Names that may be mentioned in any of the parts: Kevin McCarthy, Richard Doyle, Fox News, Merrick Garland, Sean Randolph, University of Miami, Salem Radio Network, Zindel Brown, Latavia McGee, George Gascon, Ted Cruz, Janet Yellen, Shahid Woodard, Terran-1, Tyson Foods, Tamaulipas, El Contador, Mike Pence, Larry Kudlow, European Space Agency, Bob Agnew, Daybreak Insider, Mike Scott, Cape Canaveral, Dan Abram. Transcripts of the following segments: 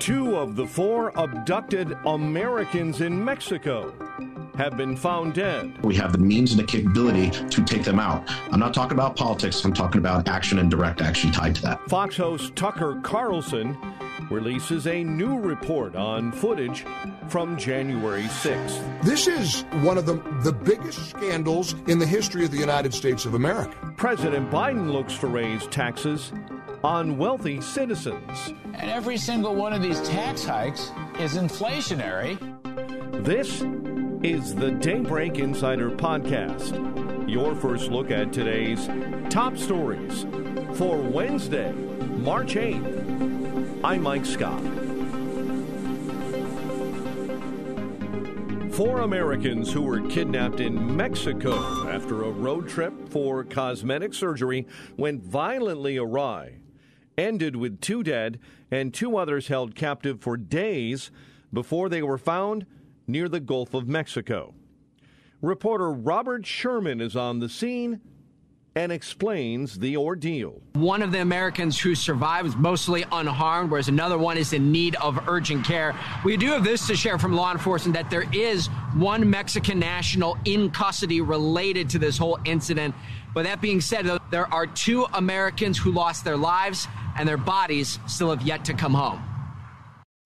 2 of the 4 abducted Americans in Mexico have been found dead. We have the means and the capability to take them out. I'm not talking about politics. I'm talking about action and direct action tied to that. Fox host Tucker Carlson releases a new report on footage from January 6th. This is one of the biggest scandals in the history of the United States of America. President Biden looks to raise taxes on wealthy citizens. And every single one of these tax hikes is inflationary. This is the Daybreak Insider Podcast, your first look at today's top stories for Wednesday, March 8th. I'm Mike Scott. 4 Americans who were kidnapped in Mexico after a road trip for cosmetic surgery went violently awry, ended with 2 dead and 2 others held captive for days before they were found near the Gulf of Mexico. Reporter Robert Sherman is on the scene and explains the ordeal. One of the Americans who survived was mostly unharmed, whereas another one is in need of urgent care. We do have this to share from law enforcement, that there is one Mexican national in custody related to this whole incident. But that being said, there are 2 Americans who lost their lives, and their bodies still have yet to come home.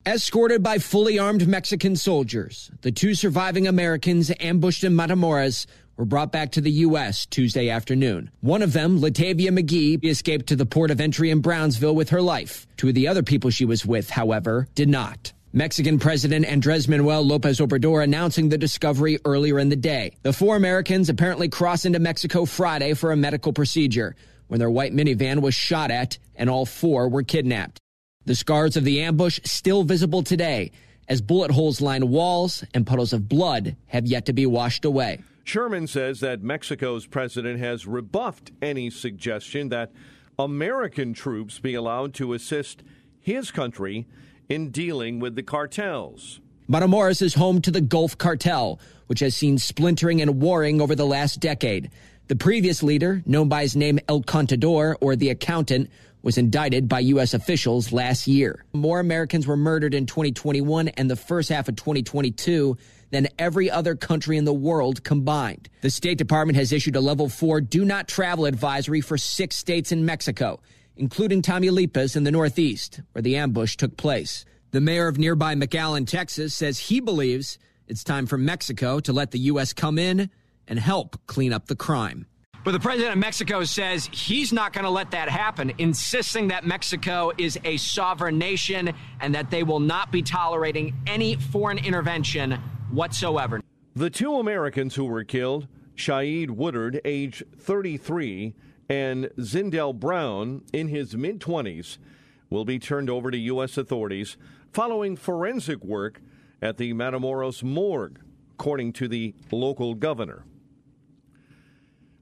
Escorted by fully armed Mexican soldiers, the 2 surviving Americans ambushed in Matamoros were brought back to the U.S. Tuesday afternoon. One of them, Latavia McGee, escaped to the port of entry in Brownsville with her life. 2 of the other people she was with, however, did not. Mexican President Andres Manuel Lopez Obrador announcing the discovery earlier in the day. The 4 Americans apparently crossed into Mexico Friday for a medical procedure when their white minivan was shot at and all 4 were kidnapped. The scars of the ambush still visible today as bullet holes line walls and puddles of blood have yet to be washed away. Sherman says that Mexico's president has rebuffed any suggestion that American troops be allowed to assist his country in dealing with the cartels. Matamoros is home to the Gulf Cartel, which has seen splintering and warring over the last decade. The previous leader, known by his name El Contador, or the Accountant, was indicted by U.S. officials last year. More Americans were murdered in 2021 and the first half of 2022 than every other country in the world combined. The State Department has issued a level 4 do not travel advisory for 6 states in Mexico, including Tamaulipas in the Northeast, where the ambush took place. The mayor of nearby McAllen, Texas, says he believes it's time for Mexico to let the U.S. come in and help clean up the crime. But the president of Mexico says he's not going to let that happen, insisting that Mexico is a sovereign nation and that they will not be tolerating any foreign intervention whatsoever. The 2 Americans who were killed, Shahid Woodard, age 33, and Zindel Brown, in his mid-20s, will be turned over to U.S. authorities following forensic work at the Matamoros morgue, according to the local governor.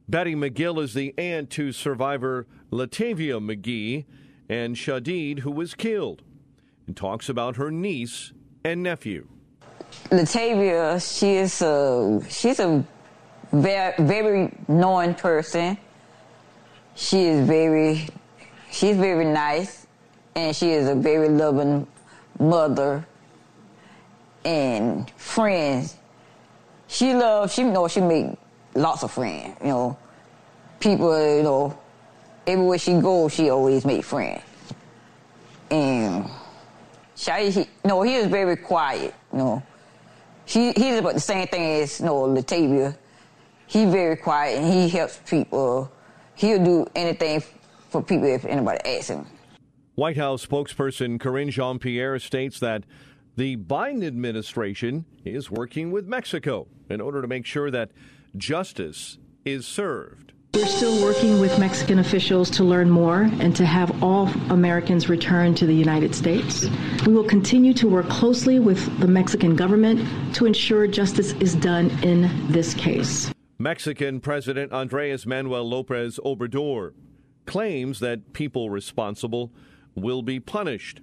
Betty McGill is the aunt to survivor Latavia McGee and Shadid, who was killed, and talks about her niece and nephew. Latavia, she's a very, very knowing person. She's very nice, and she is a very loving mother and friends. She makes lots of friends, people, everywhere she goes, she always make friends. And he was very quiet, He's about the same thing as, Latavia. He's very quiet, and he helps people. He'll do anything for people if anybody asks him. White House spokesperson Corinne Jean-Pierre states that the Biden administration is working with Mexico in order to make sure that justice is served. We're still working with Mexican officials to learn more and to have all Americans return to the United States. We will continue to work closely with the Mexican government to ensure justice is done in this case. Mexican President Andres Manuel Lopez Obrador claims that people responsible will be punished.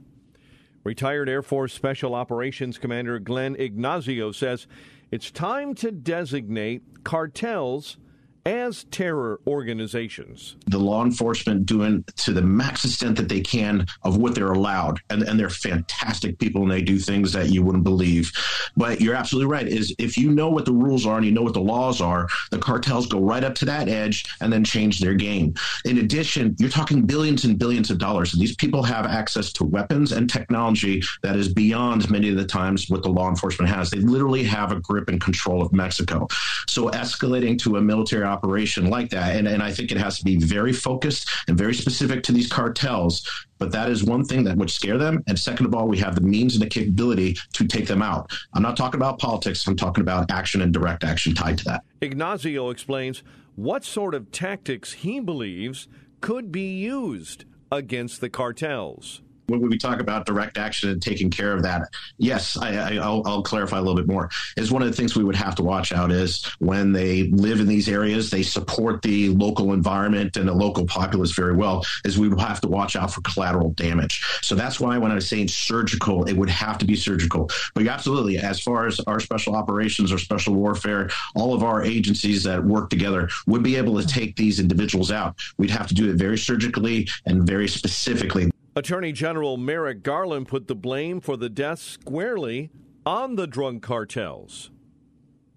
Retired Air Force Special Operations Commander Glenn Ignacio says it's time to designate cartels as terror organizations. The law enforcement doing to the max extent that they can of what they're allowed, and they're fantastic people, and they do things that you wouldn't believe. But you're absolutely right, is if you know what the rules are and you know what the laws are, the cartels go right up to that edge and then change their game. In addition, you're talking billions and billions of dollars, and these people have access to weapons and technology that is beyond many of the times what the law enforcement has. They literally have a grip and control of Mexico. So escalating to a military operation like that, and I think it has to be very focused and very specific to these cartels, but that is one thing that would scare them. And second of all, we have the means and the capability to take them out. I'm not talking about politics. I'm talking about action and direct action tied to that. Ignacio explains what sort of tactics he believes could be used against the cartels. When we talk about direct action and taking care of that, yes, I'll clarify a little bit more. Is one of the things we would have to watch out is when they live in these areas, they support the local environment and the local populace very well, is we would have to watch out for collateral damage. So that's why when I was saying surgical, it would have to be surgical. But absolutely, as far as our special operations or special warfare, all of our agencies that work together would be able to take these individuals out. We'd have to do it very surgically and very specifically. Attorney General Merrick Garland put the blame for the deaths squarely on the drug cartels.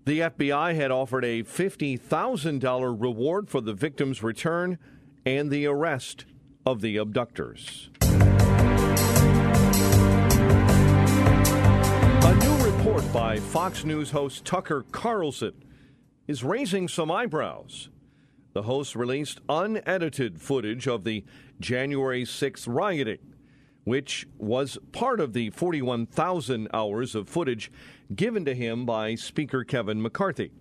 The FBI had offered a $50,000 reward for the victim's return and the arrest of the abductors. A new report by Fox News host Tucker Carlson is raising some eyebrows. The host released unedited footage of the January 6th rioting, which was part of the 41,000 hours of footage given to him by Speaker Kevin McCarthy.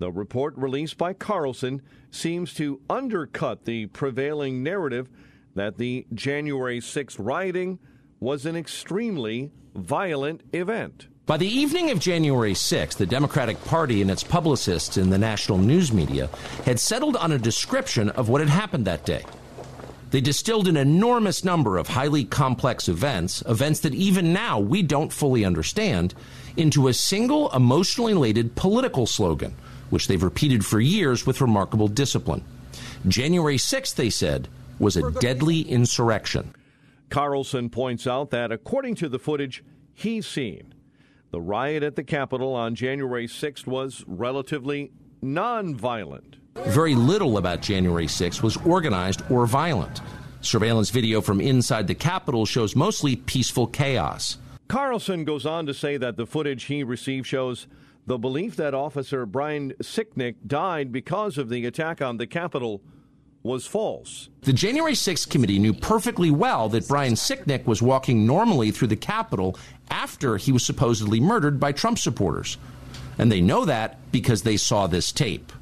The report released by Carlson seems to undercut the prevailing narrative that the January 6th rioting was an extremely violent event. By the evening of January 6th, the Democratic Party and its publicists in the national news media had settled on a description of what had happened that day. They distilled an enormous number of highly complex events, events that even now we don't fully understand, into a single emotionally elated political slogan, which they've repeated for years with remarkable discipline. January 6th, they said, was a deadly insurrection. Carlson points out that according to the footage he's seen, the riot at the Capitol on January 6th was relatively nonviolent. Very little about January 6th was organized or violent. Surveillance video from inside the Capitol shows mostly peaceful chaos. Carlson goes on to say that the footage he received shows the belief that Officer Brian Sicknick died because of the attack on the Capitol was false. The January 6th committee knew perfectly well that Brian Sicknick was walking normally through the Capitol after he was supposedly murdered by Trump supporters. And they know that because they saw this tape.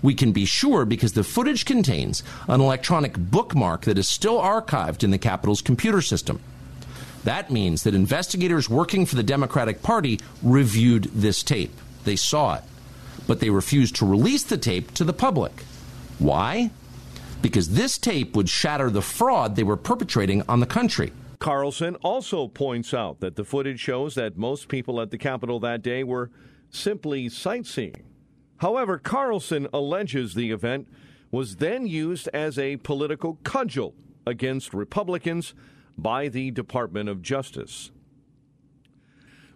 We can be sure because the footage contains an electronic bookmark that is still archived in the Capitol's computer system. That means that investigators working for the Democratic Party reviewed this tape. They saw it, but they refused to release the tape to the public. Why? Because this tape would shatter the fraud they were perpetrating on the country. Carlson also points out that the footage shows that most people at the Capitol that day were simply sightseeing. However, Carlson alleges the event was then used as a political cudgel against Republicans by the Department of Justice.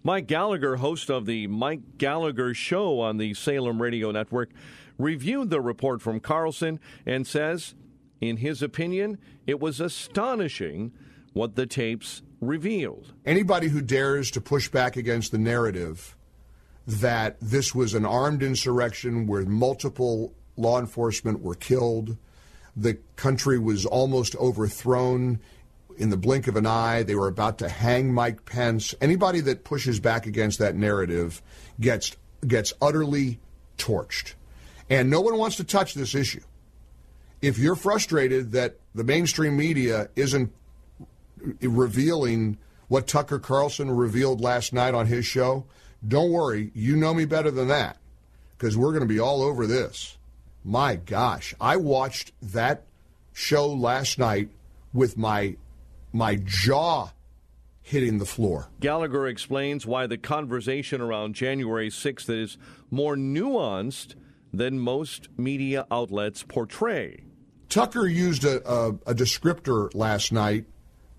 Mike Gallagher, host of the Mike Gallagher Show on the Salem Radio Network, reviewed the report from Carlson and says, in his opinion, it was astonishing what the tapes revealed. Anybody who dares to push back against the narrative that this was an armed insurrection where multiple law enforcement were killed, the country was almost overthrown in the blink of an eye, they were about to hang Mike Pence. Anybody that pushes back against that narrative gets utterly torched. And no one wants to touch this issue. if you're frustrated that the mainstream media isn't revealing what Tucker Carlson revealed last night on his show, don't worry. You know me better than that, because we're going to be all over this. My gosh, I watched that show last night with my jaw hitting the floor. Gallagher explains why the conversation around January 6th is more nuanced than most media outlets portray. Tucker used a descriptor last night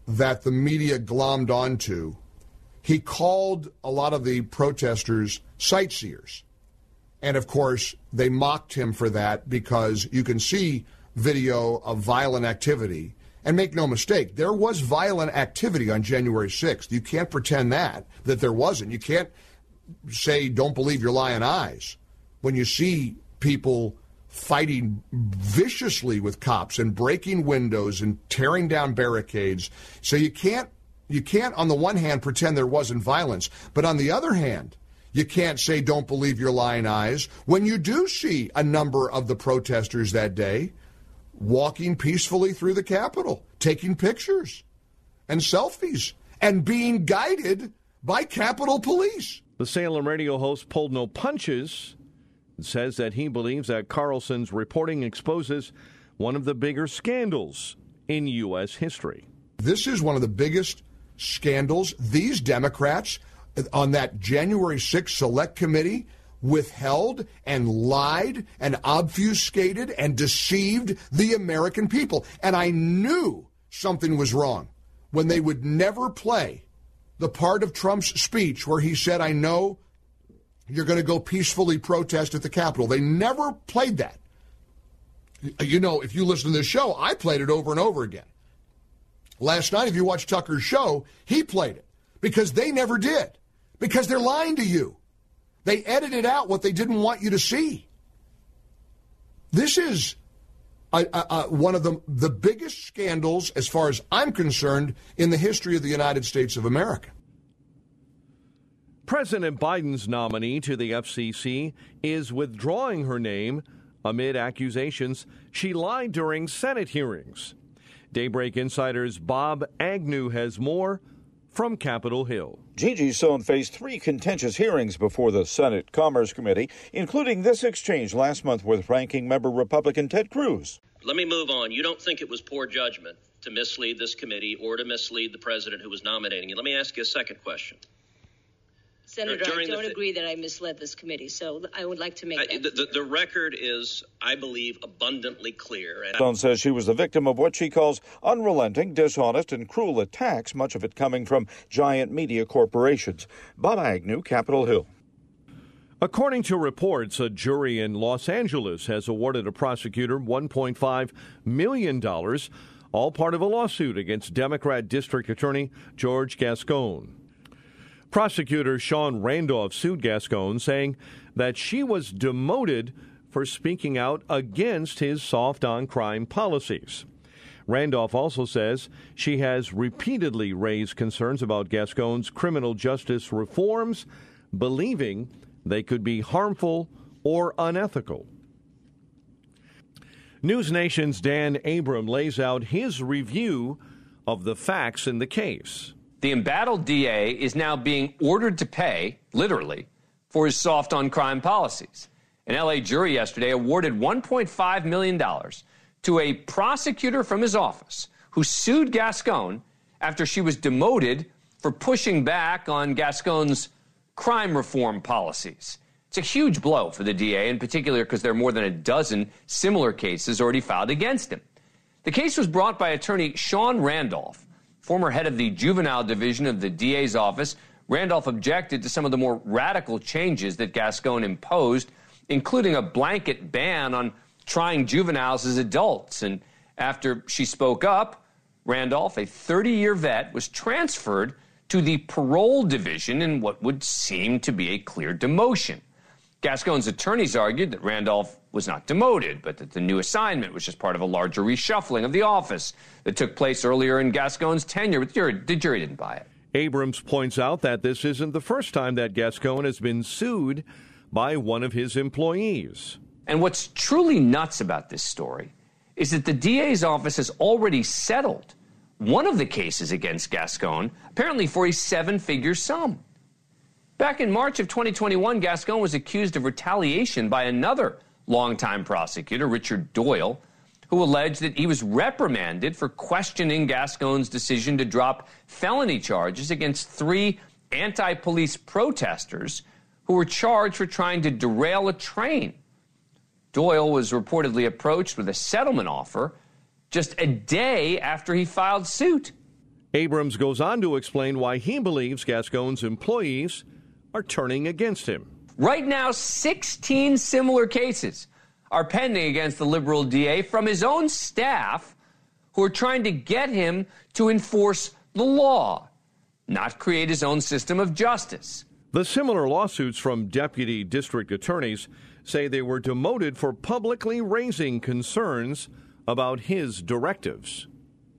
that the media glommed onto. He called a lot of the protesters sightseers. And, of course, they mocked him for that, because you can see video of violent activity. And make no mistake, there was violent activity on January 6th. You can't pretend that there wasn't. You can't say don't believe your lying eyes when you see people fighting viciously with cops and breaking windows and tearing down barricades. So you can't, on the one hand, pretend there wasn't violence. But on the other hand, you can't say don't believe your lying eyes when you do see a number of the protesters that day walking peacefully through the Capitol, taking pictures and selfies, and being guided by Capitol Police. The Salem radio host pulled no punches and says that he believes that Carlson's reporting exposes one of the bigger scandals in U.S. history. This is one of the biggest scandals. These Democrats on that January 6th Select Committee withheld and lied and obfuscated and deceived the American people. And I knew something was wrong when they would never play the part of Trump's speech where he said, I know you're going to go peacefully protest at the Capitol. They never played that. You know, if you listen to this show, I played it over and over again. Last night, if you watched Tucker's show, he played it, because they never did, because they're lying to you. They edited out what they didn't want you to see. This is one of the biggest scandals, as far as I'm concerned, in the history of the United States of America. President Biden's nominee to the FCC is withdrawing her name amid accusations she lied during Senate hearings. Daybreak Insider's Bob Agnew has more from Capitol Hill. Gigi Sohn faced three contentious hearings before the Senate Commerce Committee, including this exchange last month with ranking member Republican Ted Cruz. Let me move on. You don't think it was poor judgment to mislead this committee or to mislead the president who was nominating you. Let me ask you a second question. Senator, I don't agree that I misled this committee, so I would like to make that clear. The record is, I believe, abundantly clear. Sohn says she was the victim of what she calls unrelenting, dishonest, and cruel attacks, much of it coming from giant media corporations. Bob Agnew, Capitol Hill. According to reports, a jury in Los Angeles has awarded a prosecutor $1.5 million, all part of a lawsuit against Democrat District Attorney George Gascon. Prosecutor Sean Randolph sued Gascon, saying that she was demoted for speaking out against his soft-on-crime policies. Randolph also says she has repeatedly raised concerns about Gascon's criminal justice reforms, believing they could be harmful or unethical. News Nation's Dan Abram lays out his review of the facts in the case. The embattled DA is now being ordered to pay, literally, for his soft on crime policies. An L.A. jury yesterday awarded $1.5 million to a prosecutor from his office who sued Gascon after she was demoted for pushing back on Gascon's crime reform policies. It's a huge blow for the DA, in particular because there are more than a dozen similar cases already filed against him. The case was brought by attorney Sean Randolph, former head of the juvenile division of the DA's office. Randolph objected to some of the more radical changes that Gascon imposed, including a blanket ban on trying juveniles as adults. And after she spoke up, Randolph, a 30-year vet, was transferred to the parole division in what would seem to be a clear demotion. Gascon's attorneys argued that Randolph was not demoted, but that the new assignment was just part of a larger reshuffling of the office that took place earlier in Gascon's tenure, but the jury didn't buy it. Abrams points out that this isn't the first time that Gascon has been sued by one of his employees. And what's truly nuts about this story is that the DA's office has already settled one of the cases against Gascon, apparently for a seven-figure sum. Back in March of 2021, Gascon was accused of retaliation by another longtime prosecutor, Richard Doyle, who alleged that he was reprimanded for questioning Gascon's decision to drop felony charges against three anti-police protesters who were charged for trying to derail a train. Doyle was reportedly approached with a settlement offer just a day after he filed suit. Abrams goes on to explain why he believes Gascon's employees are turning against him. Right now, 16 similar cases are pending against the liberal DA from his own staff who are trying to get him to enforce the law, not create his own system of justice. The similar lawsuits from deputy district attorneys say they were demoted for publicly raising concerns about his directives.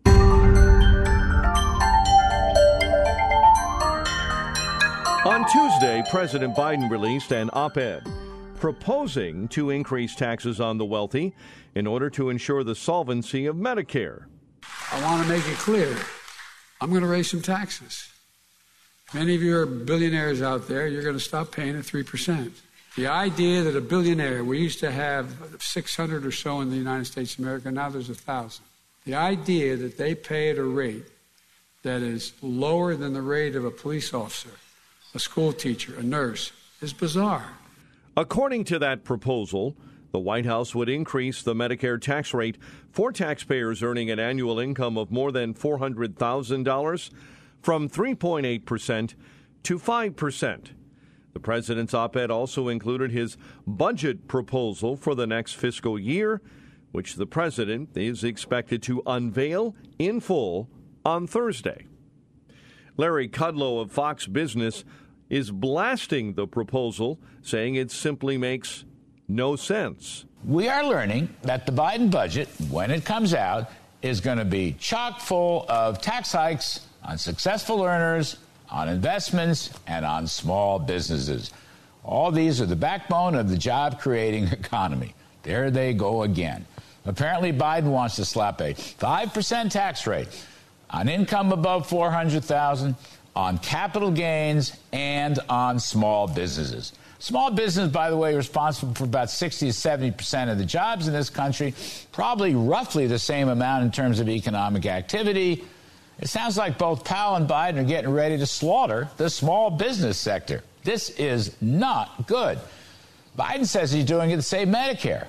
On Tuesday, President Biden released an op-ed proposing to increase taxes on the wealthy in order to ensure the solvency of Medicare. I want to make it clear, I'm going to raise some taxes. Many of you are billionaires out there. You're going to stop paying at 3%. The idea that a billionaire, we used to have 600 or so in the United States of America, now there's 1,000. The idea that they pay at a rate that is lower than the rate of a police officer, a school teacher, a nurse, is bizarre. According to that proposal, the White House would increase the Medicare tax rate for taxpayers earning an annual income of more than $400,000 from 3.8% to 5%. The president's op-ed also included his budget proposal for the next fiscal year, which the president is expected to unveil in full on Thursday. Larry Kudlow of Fox Business is blasting the proposal, saying it simply makes no sense. We are learning that the Biden budget, when it comes out, is going to be chock full of tax hikes on successful earners, on investments, and on small businesses. All these are the backbone of the job-creating economy. There they go again. Apparently, Biden wants to slap a 5% tax rate on income above $400,000, on capital gains, and on small businesses. Small business, by the way, responsible for about 60 to 70% of the jobs in this country, probably roughly the same amount in terms of economic activity. It sounds like both Powell and Biden are getting ready to slaughter the small business sector. This is not good. Biden says he's doing it to save Medicare.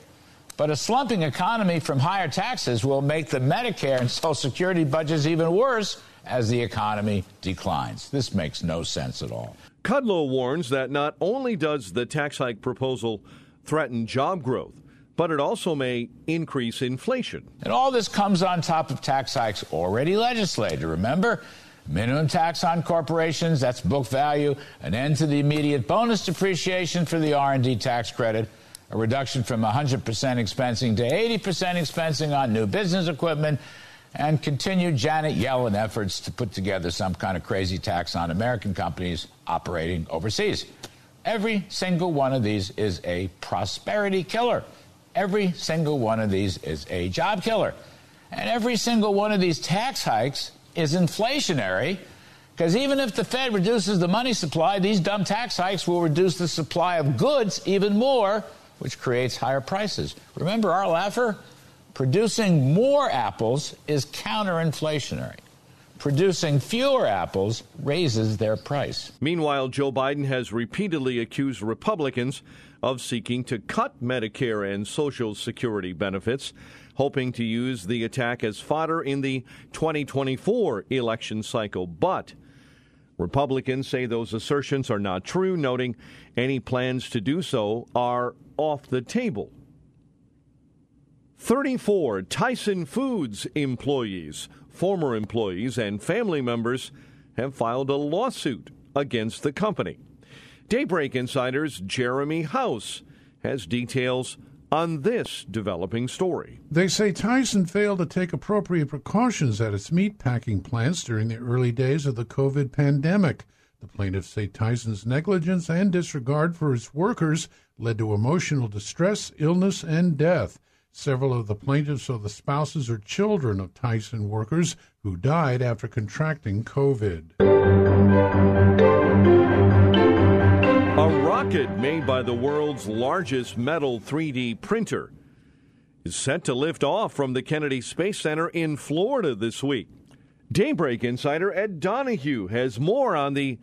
But a slumping economy from higher taxes will make the Medicare and Social Security budgets even worse as the economy declines. This makes no sense at all. Kudlow warns that not only does the tax hike proposal threaten job growth, but it also may increase inflation. And all this comes on top of tax hikes already legislated. Remember, minimum tax on corporations, that's book value, an end to the immediate bonus depreciation for the R&D tax credit, a reduction from 100% expensing to 80% expensing on new business equipment, and continued Janet Yellen efforts to put together some kind of crazy tax on American companies operating overseas. Every single one of these is a prosperity killer. Every single one of these is a job killer. And every single one of these tax hikes is inflationary, because even if the Fed reduces the money supply, these dumb tax hikes will reduce the supply of goods even more, which creates higher prices. Remember our laugher? Producing more apples is counter-inflationary. Producing fewer apples raises their price. Meanwhile, Joe Biden has repeatedly accused Republicans of seeking to cut Medicare and Social Security benefits, hoping to use the attack as fodder in the 2024 election cycle. But Republicans say those assertions are not true, noting any plans to do so are off the table. 34 Tyson Foods employees, former employees, and family members have filed a lawsuit against the company. Daybreak Insider's Jeremy House has details on this developing story. They say Tyson failed to take appropriate precautions at its meatpacking plants during the early days of the COVID pandemic. The plaintiffs say Tyson's negligence and disregard for its workers led to emotional distress, illness, and death. Several of the plaintiffs are the spouses or children of Tyson workers who died after contracting COVID. A rocket made by the world's largest metal 3D printer is set to lift off from the Kennedy Space Center in Florida this week. Daybreak Insider Ed Donahue has more on the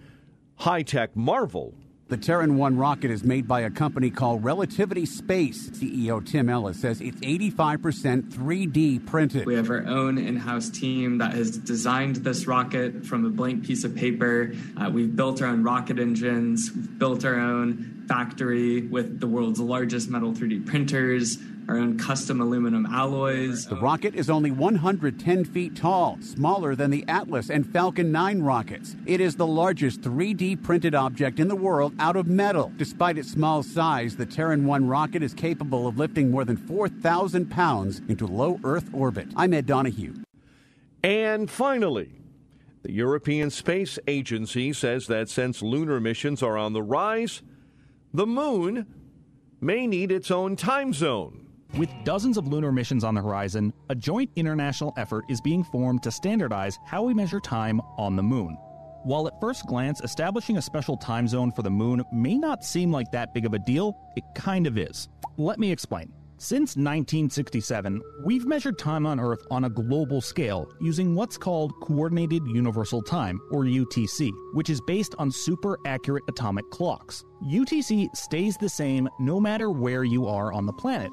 high-tech marvel. The Terran-1 rocket is made by a company called Relativity Space. CEO Tim Ellis says it's 85% 3D printed. We have our own in-house team that has designed this rocket from a blank piece of paper. We've built our own rocket engines, we've built our own factory with the world's largest metal 3D printers, our own custom aluminum alloys. The rocket is only 110 feet tall, smaller than the Atlas and Falcon 9 rockets. It is the largest 3D printed object in the world out of metal. Despite its small size, the Terran-1 rocket is capable of lifting more than 4,000 pounds into low Earth orbit. I'm Ed Donahue. And finally, the European Space Agency says that since lunar missions are on the rise, the moon may need its own time zone. With dozens of lunar missions on the horizon, a joint international effort is being formed to standardize how we measure time on the moon. While at first glance, establishing a special time zone for the moon may not seem like that big of a deal, it kind of is. Let me explain. Since 1967, we've measured time on Earth on a global scale using what's called Coordinated Universal Time, or UTC, which is based on super accurate atomic clocks. UTC stays the same no matter where you are on the planet.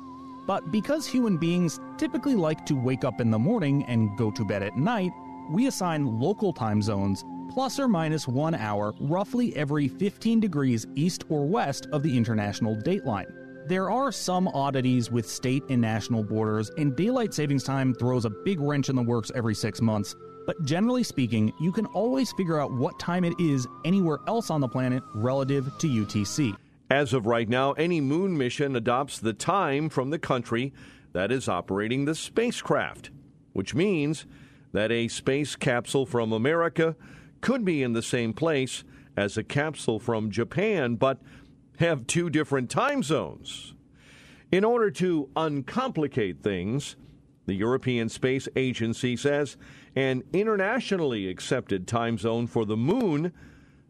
But because human beings typically like to wake up in the morning and go to bed at night, we assign local time zones plus or minus 1 hour roughly every 15 degrees east or west of the international dateline. There are some oddities with state and national borders, and daylight savings time throws a big wrench in the works every 6 months. But generally speaking, you can always figure out what time it is anywhere else on the planet relative to UTC. As of right now, any moon mission adopts the time from the country that is operating the spacecraft, which means that a space capsule from America could be in the same place as a capsule from Japan, but have two different time zones. In order to uncomplicate things, the European Space Agency says an internationally accepted time zone for the moon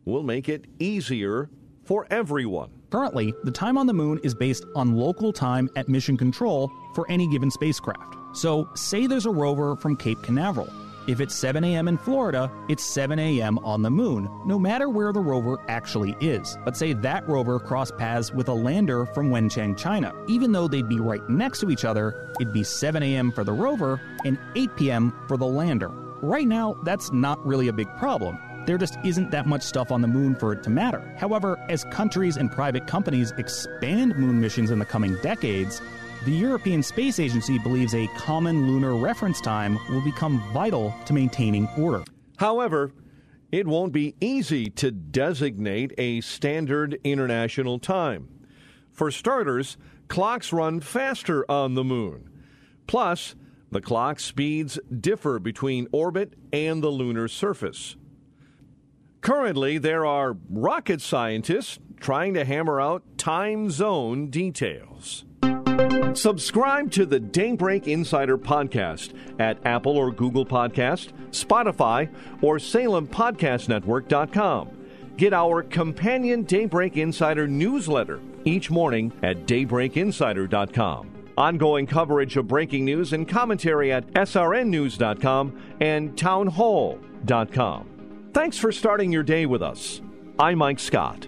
will make it easier for everyone. Currently, the time on the moon is based on local time at mission control for any given spacecraft. So, say there's a rover from Cape Canaveral. If it's 7 a.m. in Florida, it's 7 a.m. on the moon, no matter where the rover actually is. But say that rover crossed paths with a lander from Wenchang, China. Even though they'd be right next to each other, it'd be 7 a.m. for the rover and 8 p.m. for the lander. Right now, that's not really a big problem. There just isn't that much stuff on the moon for it to matter. However, as countries and private companies expand moon missions in the coming decades, the European Space Agency believes a common lunar reference time will become vital to maintaining order. However, it won't be easy to designate a standard international time. For starters, clocks run faster on the moon. Plus, the clock speeds differ between orbit and the lunar surface. Currently, there are rocket scientists trying to hammer out time zone details. Subscribe to the Daybreak Insider podcast at Apple or Google Podcast, Spotify, or SalemPodcastNetwork.com. Get our companion Daybreak Insider newsletter each morning at DaybreakInsider.com. Ongoing coverage of breaking news and commentary at SRNNews.com and TownHall.com. Thanks for starting your day with us. I'm Mike Scott.